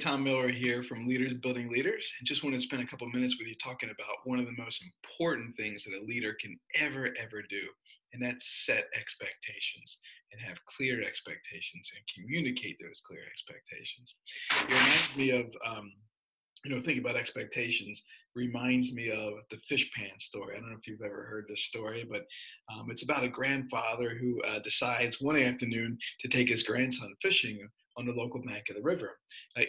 Tom Miller here from Leaders Building Leaders. I just want to spend a couple minutes with you talking about one of the most important things that a leader can ever do, and that's set expectations and have clear expectations and communicate those clear expectations. It reminds me of, thinking about expectations reminds me of the fish pan story. I don't know if you've ever heard this story, but it's about a grandfather who decides one afternoon to take his grandson fishing on the local bank of the river.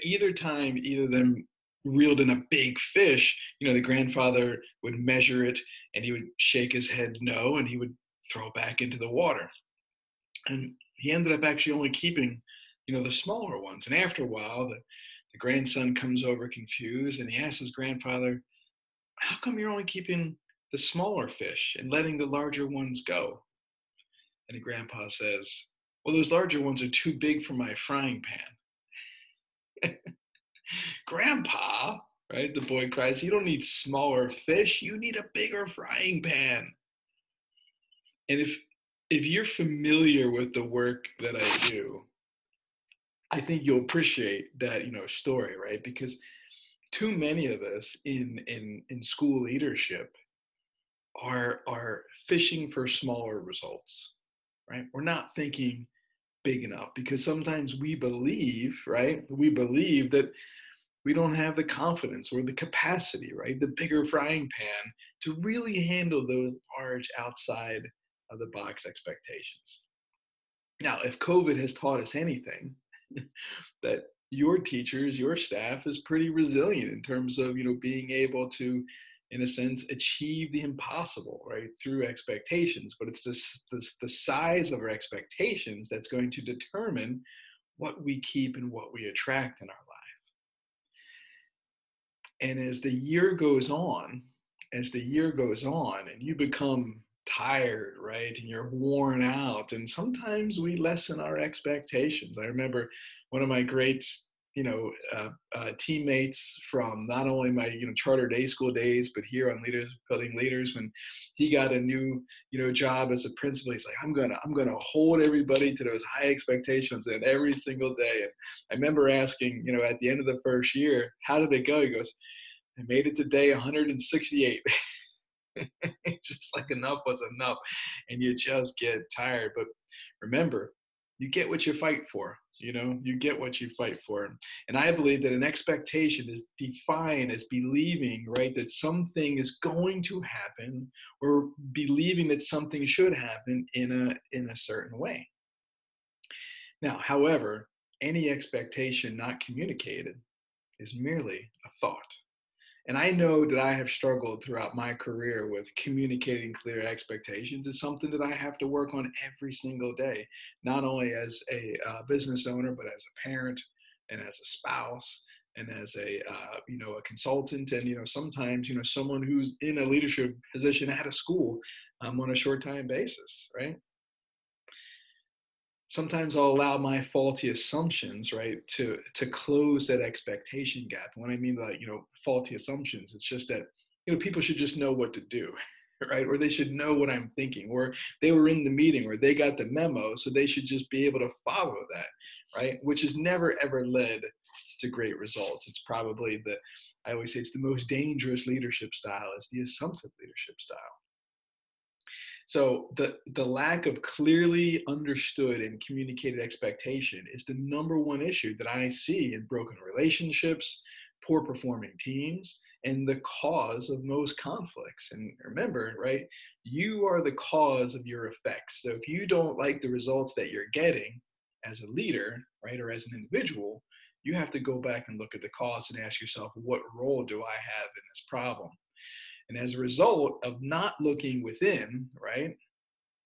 Either them reeled in a big fish, the grandfather would measure it and he would shake his head no, and he would throw back into the water. And he ended up actually only keeping, the smaller ones. And after a while, the grandson comes over confused and he asks his grandfather, "How come you're only keeping the smaller fish and letting the larger ones go?" And the grandpa says, "Well, those larger ones are too big for my frying pan." "Grandpa," right, the boy cries, "you don't need smaller fish. You need a bigger frying pan." And if you're familiar with the work that I do, I think you'll appreciate that, story, right? Because too many of us in school leadership are fishing for smaller results, right? We're not thinking big enough, because sometimes we believe, right? We believe that we don't have the confidence or the capacity, right? The bigger frying pan to really handle those large outside of the box expectations. Now, if COVID has taught us anything, that your teachers, your staff is pretty resilient in terms of, being able to, in a sense, achieve the impossible, right, through expectations. But it's this the size of our expectations that's going to determine what we keep and what we attract in our life. And as the year goes on, and you become tired, right, and you're worn out, and sometimes we lessen our expectations. I remember one of my great teammates from not only my charter day school days, but here on Leaders Building Leaders, when he got a new job as a principal, he's like, I'm gonna hold everybody to those high expectations and every single day. And I remember asking, at the end of the first year, "How did it go?" He goes, "I made it to day 168. Just like enough was enough, and you just get tired. But remember, you get what you fight for. You get what you fight for. And I believe that an expectation is defined as believing, right, that something is going to happen, or believing that something should happen in a certain way. Now, however, any expectation not communicated is merely a thought. And I know that I have struggled throughout my career with communicating clear expectations. It's something that I have to work on every single day, not only as a business owner, but as a parent and as a spouse and as a consultant. And, sometimes, someone who's in a leadership position at a school on a short time basis, right? Sometimes I'll allow my faulty assumptions, right, to close that expectation gap. When I mean by, faulty assumptions, it's just that, people should just know what to do, right? Or they should know what I'm thinking, or they were in the meeting, or they got the memo, so they should just be able to follow that, right? Which has never, ever led to great results. It's probably I always say it's the most dangerous leadership style, is the assumptive leadership style. So the lack of clearly understood and communicated expectation is the number one issue that I see in broken relationships, poor performing teams, and the cause of most conflicts. And remember, right, you are the cause of your effects. So if you don't like the results that you're getting as a leader, right, or as an individual, you have to go back and look at the cause and ask yourself, what role do I have in this problem? And as a result of not looking within, right,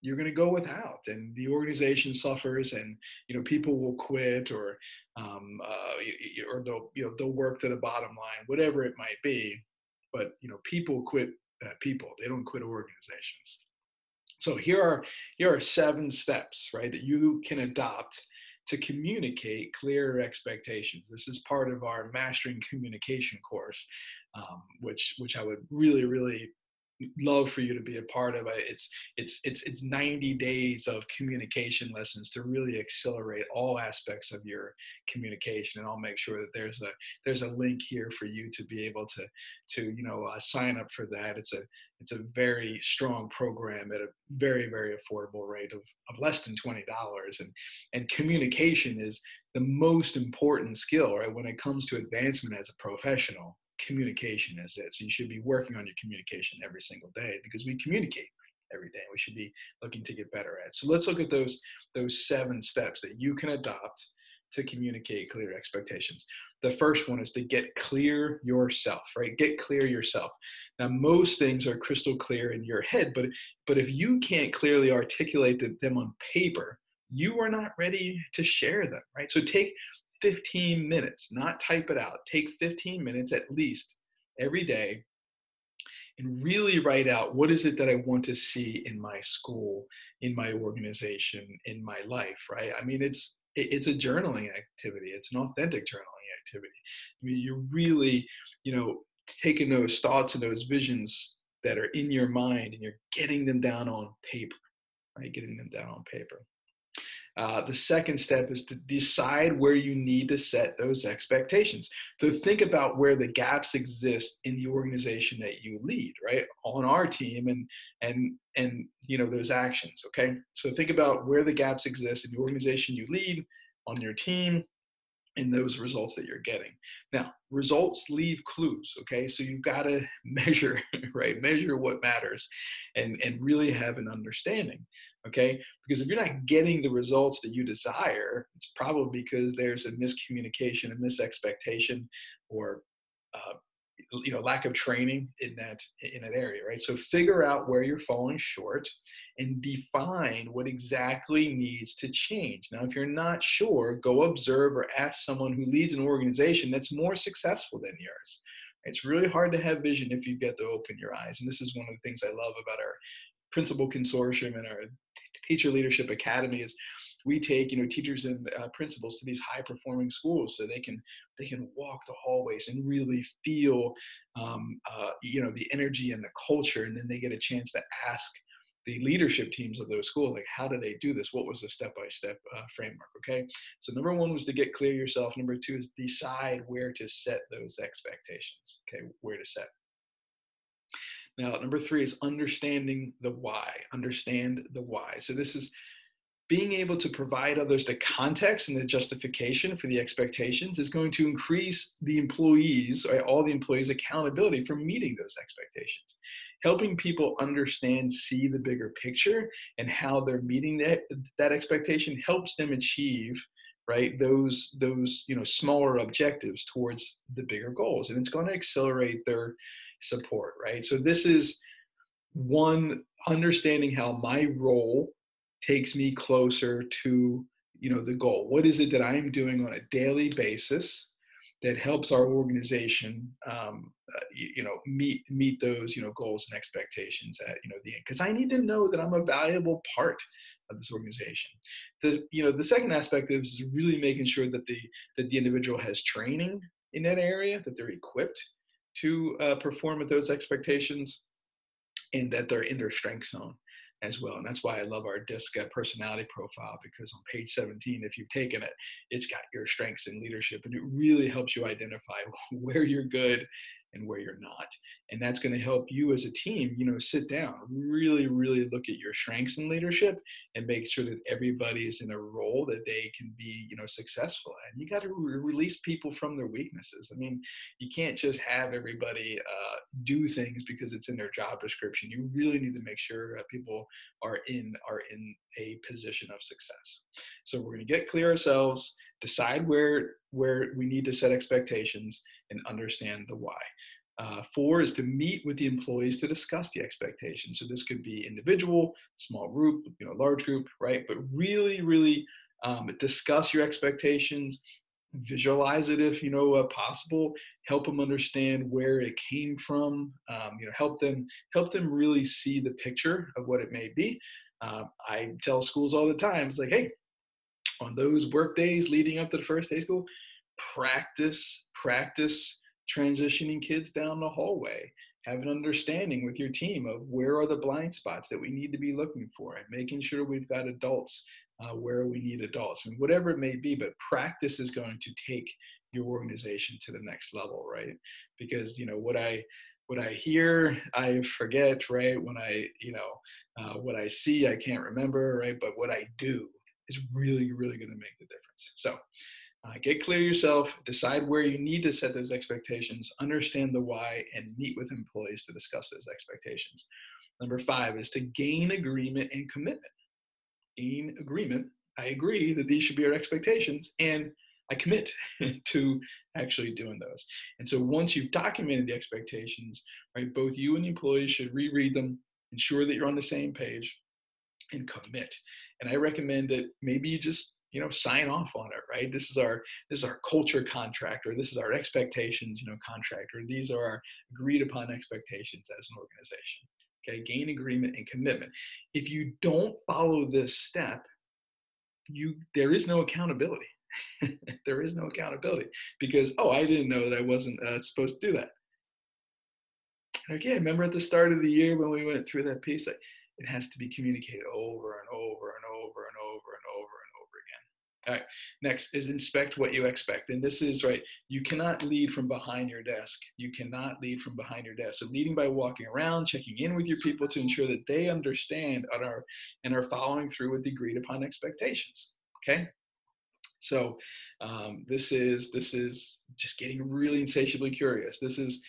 you're going to go without, and the organization suffers, and, you know, people will quit, or they'll work to the bottom line, whatever it might be. But, you know, people quit people. They don't quit organizations. So here are 7 steps, right, that you can adopt to communicate clearer expectations. This is part of our Mastering Communication course, which I would really, really love for you to be a part of. It's 90 days of communication lessons to really accelerate all aspects of your communication. And I'll make sure that there's a link here for you to be able to sign up for that. It's a very strong program at a very, very affordable rate of less than $20. And communication is the most important skill, right? When it comes to advancement as a professional, communication is it. So you should be working on your communication every single day, because we communicate every day. We should be looking to get better at it. So let's look at those 7 steps that you can adopt to communicate clear expectations. The first one is to get clear yourself, right? Get clear yourself. Now, most things are crystal clear in your head, but if you can't clearly articulate them on paper, you are not ready to share them, right? So take 15 minutes, not type it out. Take 15 minutes at least every day and really write out, what is it that I want to see in my school, in my organization, in my life, right? I mean, it's a journaling activity. It's an authentic journaling activity. I mean, you're really, you know, taking those thoughts and those visions that are in your mind, and you're getting them down on paper, right? Getting them down on paper. The second step is to decide where you need to set those expectations. So think about where the gaps exist in the organization that you lead, right? On our team and you know, those actions, okay? So think about where the gaps exist in the organization you lead, on your team, and those results that you're getting. Now, results leave clues, okay? So you've got to measure, right? Measure what matters and really have an understanding, okay? Because if you're not getting the results that you desire, it's probably because there's a miscommunication, a misexpectation, or you know, lack of training in that area, right? So figure out where you're falling short and define what exactly needs to change. Now, if you're not sure, go observe or ask someone who leads an organization that's more successful than yours. It's really hard to have vision if you get to open your eyes. And this is one of the things I love about our Principal Consortium and our Teacher Leadership Academy is we take, you know, teachers and principals to these high-performing schools so they can walk the hallways and really feel, you know, the energy and the culture, and then they get a chance to ask the leadership teams of those schools, like, how do they do this? What was the step-by-step framework, okay? So number 1 was to get clear yourself. Number 2 is decide where to set those expectations, okay, where to set. Now, number 3 is understanding the why. Understand the why. So this is being able to provide others the context and the justification for the expectations is going to increase the employees, right, all the employees' accountability for meeting those expectations. Helping people understand, see the bigger picture and how they're meeting that expectation helps them achieve, right, those you know, smaller objectives towards the bigger goals, and it's going to accelerate their support, right? So this is one, understanding how my role takes me closer to, you know, the goal. What is it that I'm doing on a daily basis that helps our organization, you know, meet those, you know, goals and expectations at, you know, the end? Because I need to know that I'm a valuable part of this organization. The second aspect is really making sure that the individual has training in that area, that they're equipped to perform at those expectations, and that they're in their strength zone as well. And that's why I love our DISC personality profile, because on page 17, if you've taken it, it's got your strengths in leadership, and it really helps you identify where you're good and where you're not. And that's going to help you as a team, you know, sit down, really, really look at your strengths in leadership and make sure that everybody is in a role that they can be, you know, successful at. You got to release people from their weaknesses. I mean, you can't just have everybody do things because it's in their job description. You really need to make sure that people are in a position of success. So we're going to get clear ourselves, decide where we need to set expectations, and understand the why. 4 is to meet with the employees to discuss the expectations. So this could be individual, small group, you know, large group, right? But really, really discuss your expectations, visualize it if you know possible, help them understand where it came from, you know, help them really see the picture of what it may be. I tell schools all the time, it's like, hey, on those work days leading up to the first day of school, practice transitioning kids down the hallway. Have an understanding with your team of where are the blind spots that we need to be looking for, and making sure we've got adults where we need adults, and whatever it may be. But practice is going to take your organization to the next level, right? Because, you know, what I hear, I forget, right? When I, you know, what I see, I can't remember, right? But what I do is really, really going to make the difference. So get clear yourself, decide where you need to set those expectations, understand the why, and meet with employees to discuss those expectations. Number 5 is to gain agreement and commitment. Gain agreement. I agree that these should be our expectations, and I commit to actually doing those. And so once you've documented the expectations, right, both you and the employees should reread them, ensure that you're on the same page, and commit. And I recommend that maybe you just, you know, sign off on it, right? This is our culture contract, or this is our expectations, you know, contract, or these are our agreed upon expectations as an organization. Okay, gain agreement and commitment. If you don't follow this step, there is no accountability. There is no accountability, because, oh, I didn't know that I wasn't supposed to do that. Like, yeah, remember at the start of the year when we went through that piece? It has to be communicated over and over and over and over and over and over again. All right, next is inspect what you expect. And this is, right, you cannot lead from behind your desk. You cannot lead from behind your desk. So leading by walking around, checking in with your people to ensure that they understand and are following through with the agreed upon expectations, okay? So this is just getting really insatiably curious. This is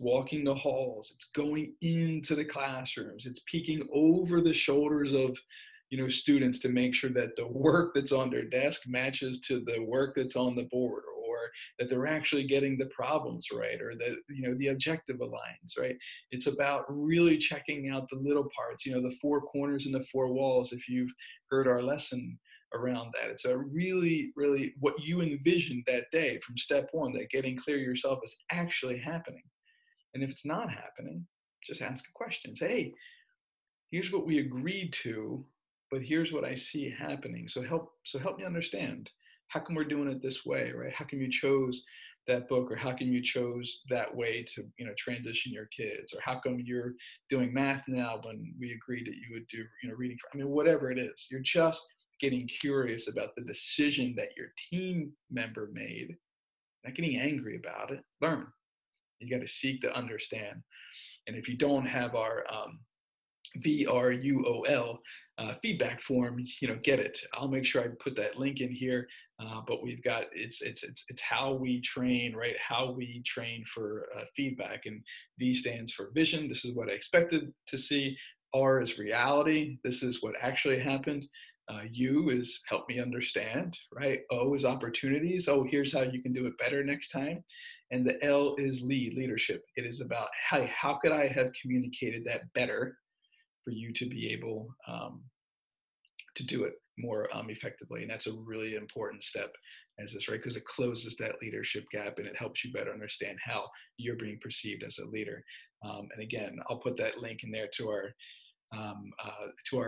walking the halls. It's going into the classrooms. It's peeking over the shoulders of, you know, students to make sure that the work that's on their desk matches to the work that's on the board, or that they're actually getting the problems right, or that, you know, the objective aligns, right? It's about really checking out the little parts, you know, the 4 corners and the 4 walls, if you've heard our lesson around that. It's a really, really what you envisioned that day from step 1, that getting clear yourself is actually happening. And if it's not happening, just ask a question. Say, hey, here's what we agreed to, but here's what I see happening. So help me understand. How come we're doing it this way, right? How come you chose that book, or how come you chose that way to, you know, transition your kids, or how come you're doing math now when we agreed that you would do, you know, reading? I mean, whatever it is, you're just getting curious about the decision that your team member made, not getting angry about it. Learn. You got to seek to understand. And if you don't have our VRUOL feedback form, you know, get it. I'll make sure I put that link in here. But we've got it's how we train, right? How we train for feedback. And V stands for vision. This is what I expected to see. R is reality. This is what actually happened. U is help me understand, right? O is opportunities. Oh, here's how you can do it better next time. And the L is leadership. It is about, hey, how could I have communicated that better for you to be able to do it more effectively? And that's a really important step as this, right? Because it closes that leadership gap, and it helps you better understand how you're being perceived as a leader. And again, I'll put that link in there to our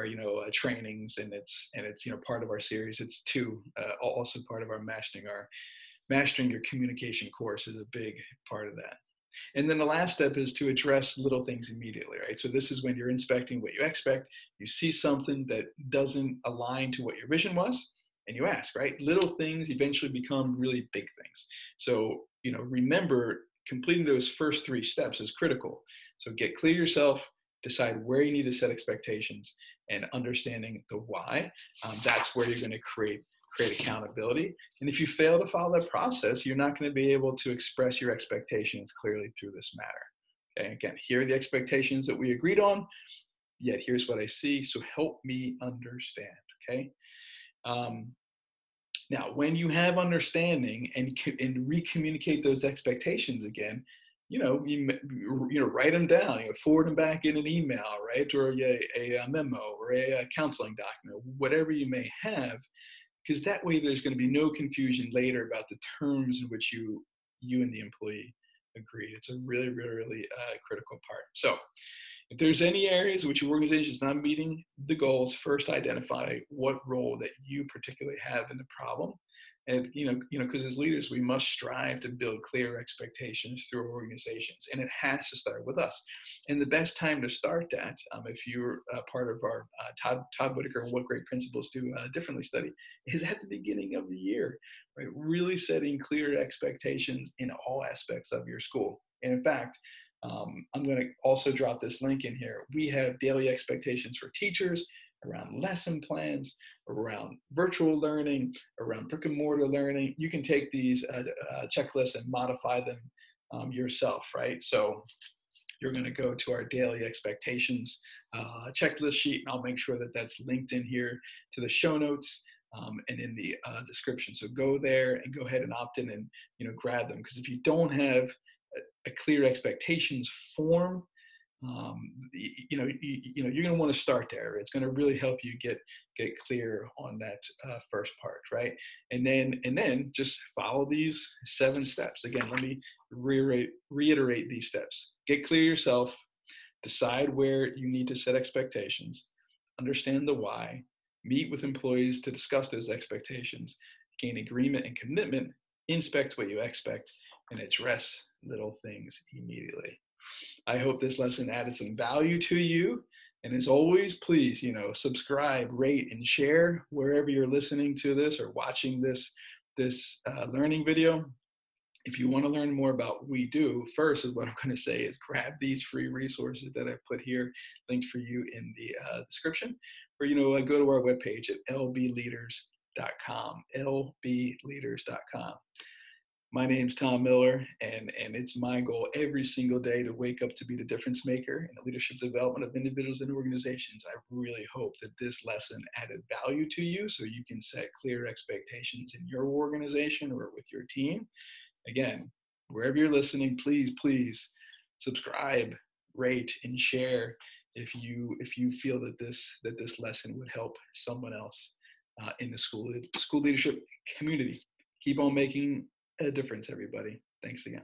you know trainings, and it's you know part of our series. It's too also part of our mastering your communication course is a big part of that. And then the last step is to address little things immediately, right? So this is when you're inspecting what you expect. You see something that doesn't align to what your vision was, and you ask, right? Little things eventually become really big things. So, you know, remember completing those first three steps is critical. So get clear yourself, decide where you need to set expectations, and understanding the why. That's where you're going to create accountability. And if you fail to follow that process, you're not going to be able to express your expectations clearly through this matter. Okay, again, here are the expectations that we agreed on, yet here's what I see, so help me understand, okay? Now, when you have understanding and recommunicate those expectations again, you know, write them down, forward them back in an email, right? Or a memo or a counseling document, whatever you may have, because that way there's going to be no confusion later about the terms in which you and the employee agreed. It's a really, really, really critical part. So if there's any areas which your organization is not meeting the goals, first identify what role that you particularly have in the problem. And, you know, because as leaders, we must strive to build clear expectations through our organizations, and it has to start with us. And the best time to start that, if you're part of our Todd Whitaker What Great Principles Do Differently study, is at the beginning of the year, right? Really setting clear expectations in all aspects of your school. And in fact, I'm going to also drop this link in here. We have daily expectations for teachers, around lesson plans, around virtual learning, around brick and mortar learning. You can take these checklists and modify them yourself, right? So you're gonna go to our daily expectations checklist sheet, and I'll make sure that that's linked in here to the show notes and in the description. So go there and go ahead and opt in and grab them, because if you don't have a clear expectations form, you're going to want to start there. It's going to really help you get clear on that first part, right? And then just follow these 7 steps. Again, let me reiterate these steps. Get clear yourself, decide where you need to set expectations, understand the why, meet with employees to discuss those expectations, gain agreement and commitment, inspect what you expect, and address little things immediately. I hope this lesson added some value to you. And as always, please, subscribe, rate, and share wherever you're listening to this or watching this learning video. If you want to learn more about what we do, first is what I'm going to say is grab these free resources that I've put here, linked for you in the description, or, go to our webpage at lbleaders.com, lbleaders.com. My name's Tom Miller, and it's my goal every single day to wake up to be the difference maker in the leadership development of individuals and organizations. I really hope that this lesson added value to you so you can set clear expectations in your organization or with your team. Again, wherever you're listening, please subscribe, rate, and share if you feel that this lesson would help someone else in the school leadership community. Keep on making a difference, everybody. Thanks again.